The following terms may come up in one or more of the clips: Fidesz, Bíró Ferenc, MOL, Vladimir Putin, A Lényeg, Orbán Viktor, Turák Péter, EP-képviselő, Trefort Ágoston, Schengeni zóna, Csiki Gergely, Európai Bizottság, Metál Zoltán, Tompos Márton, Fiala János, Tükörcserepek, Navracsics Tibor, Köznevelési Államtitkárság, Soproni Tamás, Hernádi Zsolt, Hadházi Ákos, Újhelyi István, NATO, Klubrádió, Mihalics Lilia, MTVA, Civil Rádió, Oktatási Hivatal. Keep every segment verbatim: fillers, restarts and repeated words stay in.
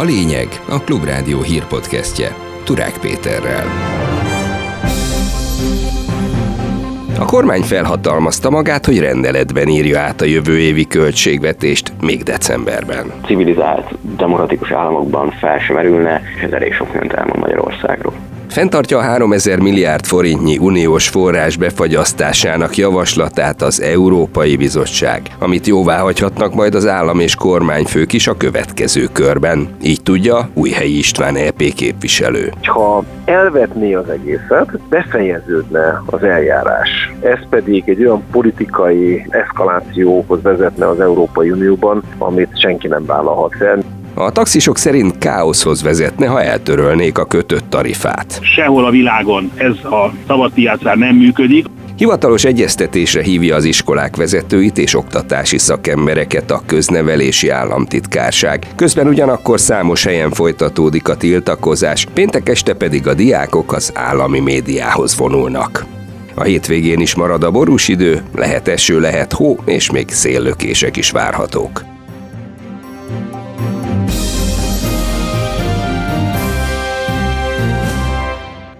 A lényeg a Klubrádió hírpodcastje Turák Péterrel. A kormány felhatalmazta magát, hogy rendeletben írja át a jövő évi költségvetést még decemberben. Civilizált, demokratikus államokban fel sem erülne, és ez elég sok mindent elmond Magyarországról. Fenntartja a háromezer milliárd forintnyi uniós forrás befagyasztásának javaslatát az Európai Bizottság, amit jóváhagyhatnak majd az állam és kormányfők is a következő körben. Így tudja Újhelyi István é pé képviselő. Ha elvetné az egészet, befejeződne az eljárás. Ez pedig egy olyan politikai eszkalációhoz vezetne az Európai Unióban, amit senki nem vállalhat fel. A taxisok szerint káoszhoz vezetne, ha eltörölnék a kötött tarifát. Sehol a világon ez a szabad piacán nem működik. Hivatalos egyeztetésre hívja az iskolák vezetőit és oktatási szakembereket a Köznevelési Államtitkárság. Közben ugyanakkor számos helyen folytatódik a tiltakozás, péntek este pedig a diákok az állami médiához vonulnak. A hétvégén is marad a borús idő, lehet eső, lehet hó, és még széllökések is várhatók.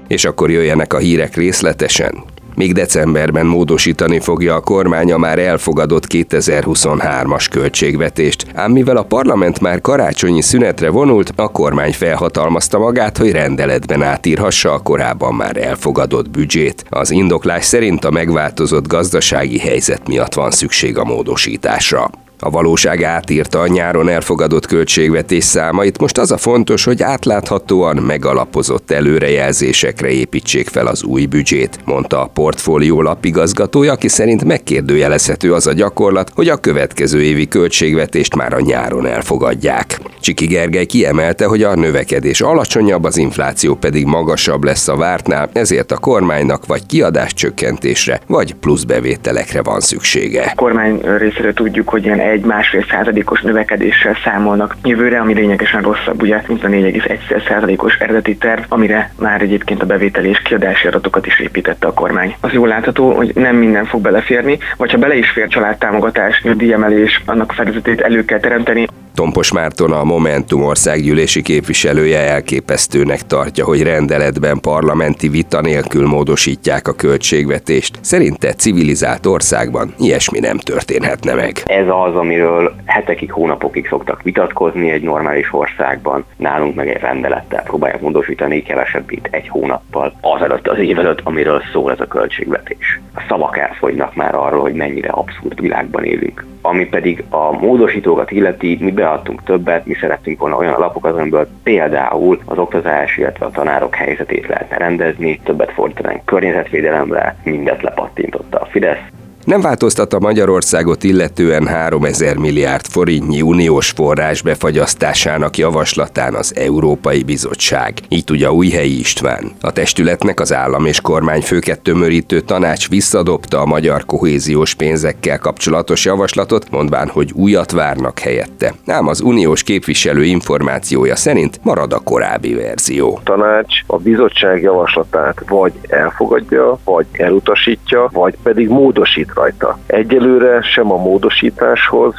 És akkor jöjjenek a hírek részletesen. Még decemberben módosítani fogja a kormány a már elfogadott kétezer-huszonhármas költségvetést, ám mivel a parlament már karácsonyi szünetre vonult, a kormány felhatalmazta magát, hogy rendeletben átírhassa a korábban már elfogadott büdzsét. Az indoklás szerint a megváltozott gazdasági helyzet miatt van szükség a módosításra. A valóság átírta a nyáron elfogadott költségvetés számait, most az a fontos, hogy átláthatóan megalapozott előrejelzésekre építsék fel az új büdzsét, mondta a Portfólió lapigazgatója, aki szerint megkérdőjelezhető az a gyakorlat, hogy a következő évi költségvetést már a nyáron elfogadják. Csiki Gergely kiemelte, hogy a növekedés alacsonyabb, az infláció pedig magasabb lesz a vártnál, ezért a kormánynak vagy kiadáscsökkentésre, vagy pluszbevételekre van szüksége. A kormány részéről tudjuk, hogy ilyen egy-másfél százalékos növekedéssel számolnak jövőre, ami lényegesen rosszabb, ugye, mint a négy egész egy százalékos eredeti terv, amire már egyébként a bevételi és kiadási adatokat is építette a kormány. Az jól látható, hogy nem minden fog beleférni, vagy ha bele is fér családtámogatás, nyugdíjemelés, annak fedezetét elő kell teremteni. Tompos Márton, a Momentum országgyűlési képviselője elképesztőnek tartja, hogy rendeletben parlamenti vita nélkül módosítják a költségvetést. Szerinte civilizált országban ilyesmi nem történhetne meg. Ez az, amiről hetekig, hónapokig szoktak vitatkozni egy normális országban. Nálunk meg egy rendelettel próbálják módosítani, kevesebb itt egy hónappal azelőtt, az év előtt, amiről szól ez a költségvetés. A szavak elfogynak már arról, hogy mennyire abszurd világban élünk. Ami pedig a módosítókat illeti, mi beadtunk többet, mi szerettünk volna olyan alapokat, amiből például az oktatás, illetve a tanárok helyzetét lehetne rendezni, többet fordítanánk környezetvédelemre, mindet lepattintotta a Fidesz. Nem változtat a Magyarországot illetően háromezer milliárd forintnyi uniós forrás befagyasztásának javaslatán az Európai Bizottság. Így tudja Újhelyi István. A testületnek az állam és kormányfőket tömörítő tanács visszadobta a magyar kohéziós pénzekkel kapcsolatos javaslatot, mondván, hogy újat várnak helyette. Ám az uniós képviselő információja szerint marad a korábbi verzió. A tanács a bizottság javaslatát vagy elfogadja, vagy elutasítja, vagy pedig módosít rajta. Egyelőre sem a módosításhoz,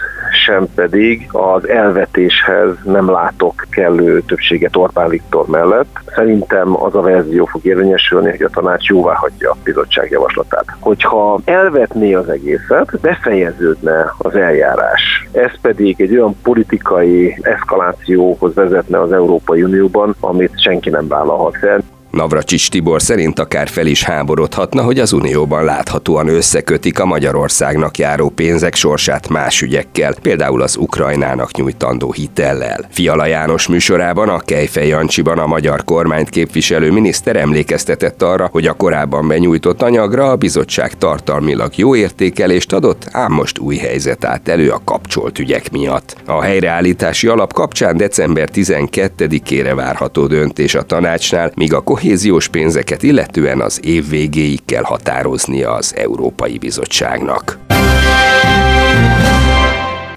sem pedig az elvetéshez nem látok kellő többséget Orbán Viktor mellett. Szerintem az a verzió fog érvényesülni, hogy a tanács jóvá hagyja a bizottság javaslatát. Hogyha elvetné az egészet, befejeződne az eljárás. Ez pedig egy olyan politikai eszkalációhoz vezetne az Európai Unióban, amit senki nem vállalhat fel. Navracsics Tibor szerint akár fel is háborodhatna, hogy az Unióban láthatóan összekötik a Magyarországnak járó pénzek sorsát más ügyekkel, például az Ukrajnának nyújtandó hitellel. Fiala János műsorában, a Kejfej Jancsiban a magyar kormányt képviselő miniszter emlékeztetett arra, hogy a korábban benyújtott anyagra a bizottság tartalmilag jó értékelést adott, ám most új helyzet állt elő a kapcsolt ügyek miatt. A helyreállítási alap kapcsán december tizenkettedikére várható döntés a tanácsnál, míg a kohéziós pénzeket illetően az év végéig kell határoznia az Európai Bizottságnak.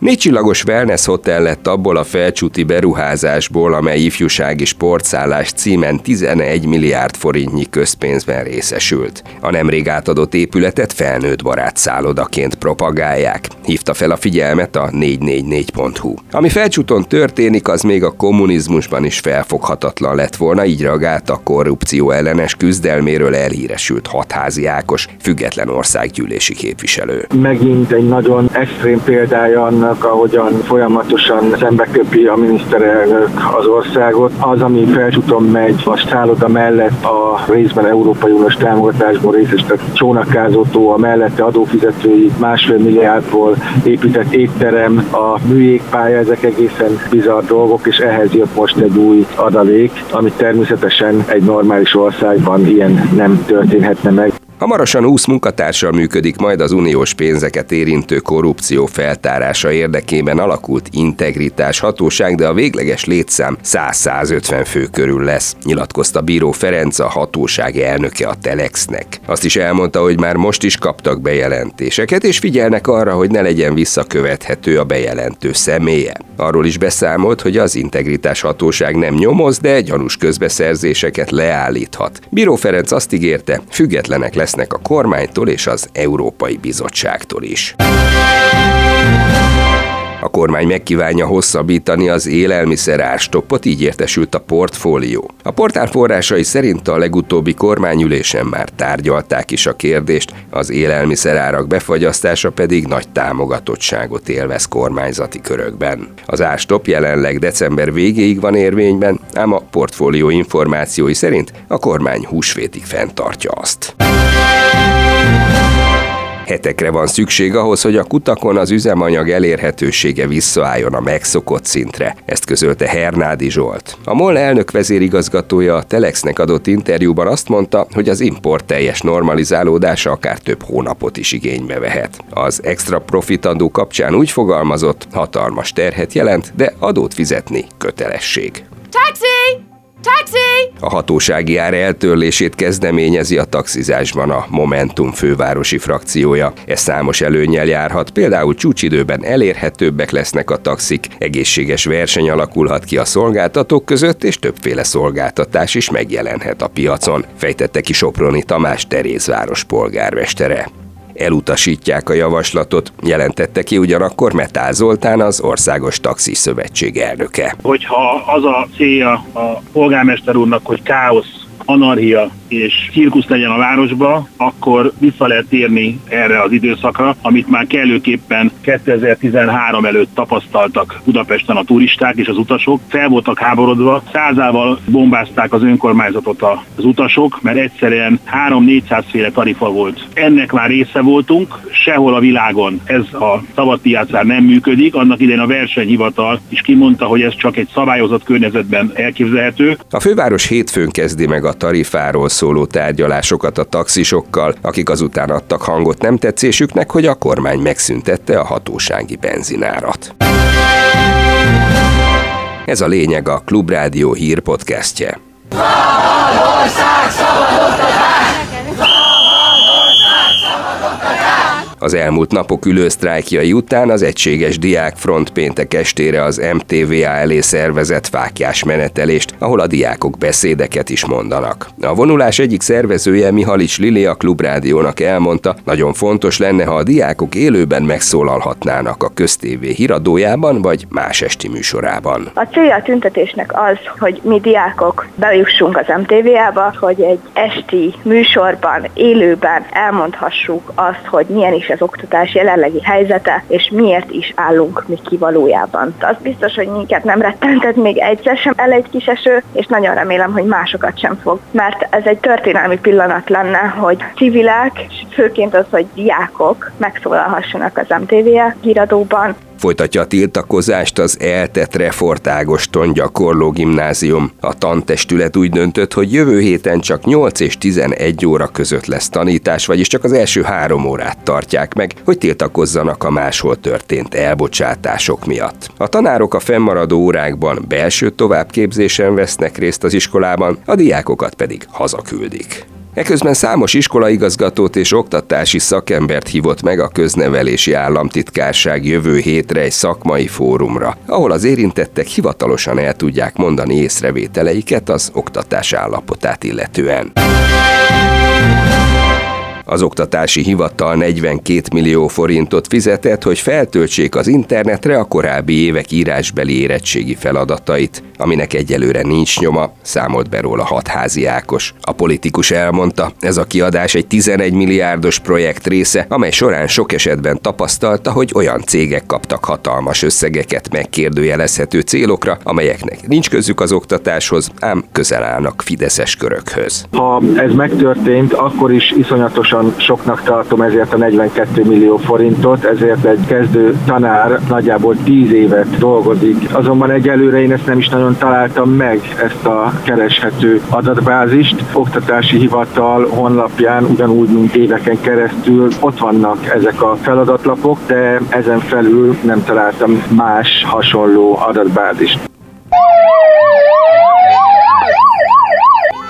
Négy csillagos wellness hotel lett abból a felcsúti beruházásból, amely ifjúsági sportszállás címen tizenegy milliárd forintnyi közpénzben részesült. A nemrég átadott épületet felnőtt barátszállodaként propagálják. Hívta fel a figyelmet a négy négy négy pont hu. Ami Felcsúton történik, az még a kommunizmusban is felfoghatatlan lett volna, így reagált a korrupció ellenes küzdelméről elhíresült Hadházi Ákos, független országgyűlési képviselő. Megint egy nagyon extrém példája annak, ahogyan folyamatosan szembeköpi a miniszterelnök az országot. Az, ami Felcsúton megy, a szálloda mellett a részben Európai Uniós támogatásból részesített csónakázótó, a mellette adófizetői másfél milliárdból épített étterem, a műjégpálya, ezek egészen bizarr dolgok, és ehhez jött most egy új adalék, amit természetesen egy normális országban ilyen nem történhetne meg. Hamarosan húsz munkatársal működik majd az uniós pénzeket érintő korrupció feltárása érdekében alakult integritás hatóság, de a végleges létszám száz-százötven fő körül lesz, nyilatkozta Bíró Ferenc, a hatóság elnöke a Telexnek. Azt is elmondta, hogy már most is kaptak bejelentéseket, és figyelnek arra, hogy ne legyen visszakövethető a bejelentő személye. Arról is beszámolt, hogy az integritás hatóság nem nyomoz, de gyanús közbeszerzéseket leállíthat. Bíró Ferenc azt ígérte, függetlenek lesz a kormánytól és az Európai Bizottságtól is. A kormány megkívánja hosszabbítani az élelmiszer árstoppot, így értesült a Portfólió. A portál forrásai szerint a legutóbbi kormányülésen már tárgyalták is a kérdést, az élelmiszer árak befagyasztása pedig nagy támogatottságot élvez kormányzati körökben. Az árstopp jelenleg december végéig van érvényben, ám a Portfólió információi szerint a kormány húsvétig fenntartja azt. Hetekre van szükség ahhoz, hogy a kutakon az üzemanyag elérhetősége visszaálljon a megszokott szintre, ezt közölte Hernádi Zsolt. A MOL elnök vezérigazgatója a Telexnek adott interjúban azt mondta, hogy az import teljes normalizálódása akár több hónapot is igénybe vehet. Az extra profitadó kapcsán úgy fogalmazott, hatalmas terhet jelent, de adót fizetni kötelesség. Taxi! Taxi! A hatósági ár eltörlését kezdeményezi a taxizásban a Momentum fővárosi frakciója. Ez számos előnnyel járhat, például csúcsidőben elérhetőbbek lesznek a taxik, egészséges verseny alakulhat ki a szolgáltatók között, és többféle szolgáltatás is megjelenhet a piacon, fejtette ki Soproni Tamás, Terézváros polgármestere. Elutasítják a javaslatot, jelentette ki ugyanakkor Metál Zoltán, az Országos Taxis Szövetség elnöke. Hogyha az a célja a polgármester úrnak, hogy káosz, anarchia és cirkusz legyen a városba, akkor vissza lehet térni erre az időszakra, amit már kellőképpen kétezer-tizenhárom előtt tapasztaltak Budapesten a turisták és az utasok. Fel voltak háborodva, százával bombázták az önkormányzatot az utasok, mert egyszerűen háromszáz-négyszáz féle tarifa volt. Ennek már része voltunk, sehol a világon ez a szabad piacán nem működik, annak idején a versenyhivatal is kimondta, hogy ez csak egy szabályozott környezetben elképzelhető. A főváros hétfőn kezdi meg a tarifáról szóló tárgyalásokat a taxisokkal, akik azután adtak hangot nem tetszésüknek, hogy a kormány megszüntette a hatósági benzinárat. Ez a lényeg, a Klubrádió hírpodcastje. Szabad ország, szabad oktatás! Szabad ország, szabad oktatás! Az elmúlt napok ülősztrájkjai után az Egységes Diákfront péntek estére az em té vé á elé szervezett fáklyás menetelést, ahol a diákok beszédeket is mondanak. A vonulás egyik szervezője, Mihalics Lilia Klubrádiónak elmondta, nagyon fontos lenne, ha a diákok élőben megszólalhatnának a köztévé híradójában vagy más esti műsorában. A célja a tüntetésnek az, hogy mi diákok bejussunk az em té vé á-ba, hogy egy esti műsorban, élőben elmondhassuk azt, hogy milyen is az oktatás jelenlegi helyzete, és miért is állunk mi ki valójában. Az biztos, hogy minket nem rettentett még egyszer sem el egy kis eső, és nagyon remélem, hogy másokat sem fog. Mert ez egy történelmi pillanat lenne, hogy civilek, főként az, hogy diákok megszólalhassanak az em té vé á híradóban. Folytatja a tiltakozást az e el té Trefort Ágoston gyakorló gimnázium. A tantestület úgy döntött, hogy jövő héten csak nyolc és tizenegy óra között lesz tanítás, vagyis csak az első három órát tartják meg, hogy tiltakozzanak a máshol történt elbocsátások miatt. A tanárok a fennmaradó órákban belső továbbképzésen vesznek részt az iskolában, a diákokat pedig hazaküldik. Eközben számos iskolaigazgatót és oktatási szakembert hívott meg a Köznevelési Államtitkárság jövő hétre egy szakmai fórumra, ahol az érintettek hivatalosan el tudják mondani észrevételeiket az oktatás állapotát illetően. Az Oktatási Hivatal negyvenkét millió forintot fizetett, hogy feltöltsék az internetre a korábbi évek írásbeli érettségi feladatait, aminek egyelőre nincs nyoma, számolt be róla Hadházi Ákos. A politikus elmondta, ez a kiadás egy tizenegy milliárdos projekt része, amely során sok esetben tapasztalta, hogy olyan cégek kaptak hatalmas összegeket megkérdőjelezhető célokra, amelyeknek nincs közük az oktatáshoz, ám közel állnak fideszes körökhöz. Ha ez megtörtént, akkor is iszonyatos soknak tartom ezért a negyvenkét millió forintot, ezért egy kezdő tanár nagyjából tíz évet dolgozik. Azonban egyelőre én ezt nem is nagyon találtam meg, ezt a kereshető adatbázist. Oktatási Hivatal honlapján ugyanúgy, mint éveken keresztül ott vannak ezek a feladatlapok, de ezen felül nem találtam más hasonló adatbázist.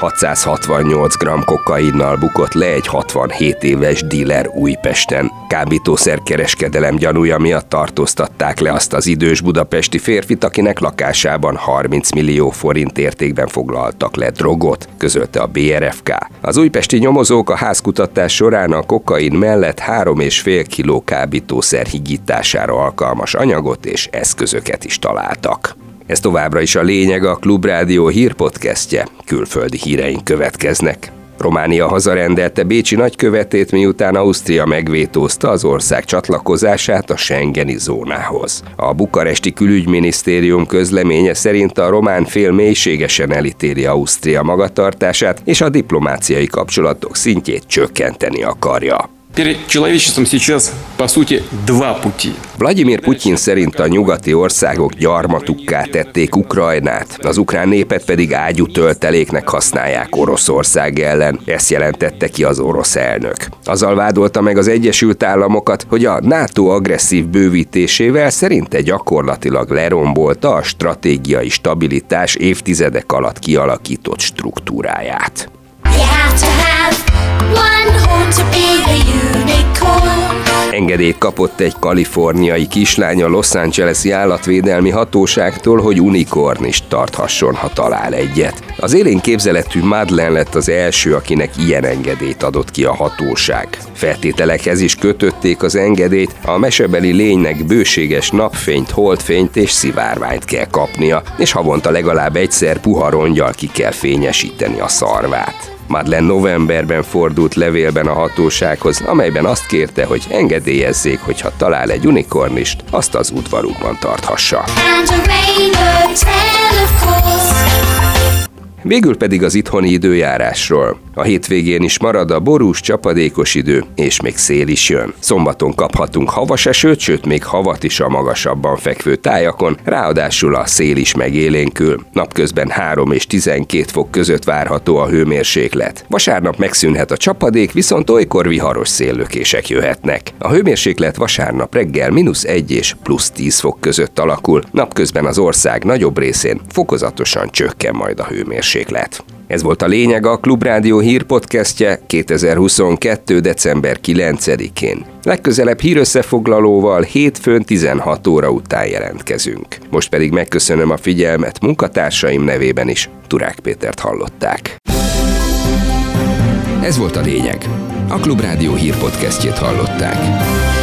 hatszázhatvannyolc gramm kokainnal bukott le egy hatvanhét éves díler Újpesten. Kábítószerkereskedelem gyanúja miatt tartóztatták le azt az idős budapesti férfit, akinek lakásában harminc millió forint értékben foglaltak le drogot, közölte a bé er ef ká. Az újpesti nyomozók a házkutatás során a kokain mellett három egész öt tized kiló kábítószer higítására alkalmas anyagot és eszközöket is találtak. Ez továbbra is a lényeg, a Klubrádió hírpodcastje. Külföldi híreink következnek. Románia hazarendelte Bécsi nagykövetét, miután Ausztria megvétózta az ország csatlakozását a Schengeni zónához. A bukaresti külügyminisztérium közleménye szerint a román fél mélységesen elítéli Ausztria magatartását, és a diplomáciai kapcsolatok szintjét csökkenteni akarja. Vladimir Putin szerint a nyugati országok gyarmatukká tették Ukrajnát, az ukrán népet pedig ágyú tölteléknek használják Oroszország ellen, ezt jelentette ki az orosz elnök. Azzal vádolta meg az Egyesült Államokat, hogy a NATO agresszív bővítésével szerinte gyakorlatilag lerombolta a stratégiai stabilitás évtizedek alatt kialakított struktúráját. Engedélyt kapott egy kaliforniai kislány a Los Angeles-i állatvédelmi hatóságtól, hogy unikornist tarthasson, ha talál egyet. Az élén képzeletű Madeleine lett az első, akinek ilyen engedélyt adott ki a hatóság. Feltételekhez is kötötték az engedélyt, a mesebeli lénynek bőséges napfényt, holdfényt és szivárványt kell kapnia, és havonta legalább egyszer puha rongyal ki kell fényesíteni a szarvát. Madeleine novemberben fordult levélben a hatósághoz, amelyben azt kérte, hogy engedélyezzék, hogyha talál egy unikornist, azt az udvarukban tarthassa. Végül pedig az itthoni időjárásról. A hétvégén is marad a borús, csapadékos idő, és még szél is jön. Szombaton kaphatunk havas esőt, sőt még havat is a magasabban fekvő tájakon, ráadásul a szél is megélénkül. Napközben három és tizenkét fok között várható a hőmérséklet. Vasárnap megszűnhet a csapadék, viszont olykor viharos széllökések jöhetnek. A hőmérséklet vasárnap reggel mínusz egy és plusz tíz fok között alakul, napközben az ország nagyobb részén fokozatosan csökken majd a hőmérséklet. Ez volt a lényeg, a Klubrádió hírpodcastje kétezer-huszonkettő december kilencedikén. Legközelebb hírösszefoglalóval hétfőn tizenhat óra után jelentkezünk. Most pedig megköszönöm a figyelmet, munkatársaim nevében is. Turák Pétert hallották. Ez volt a lényeg. A Klubrádió hírpodcastjét hallották.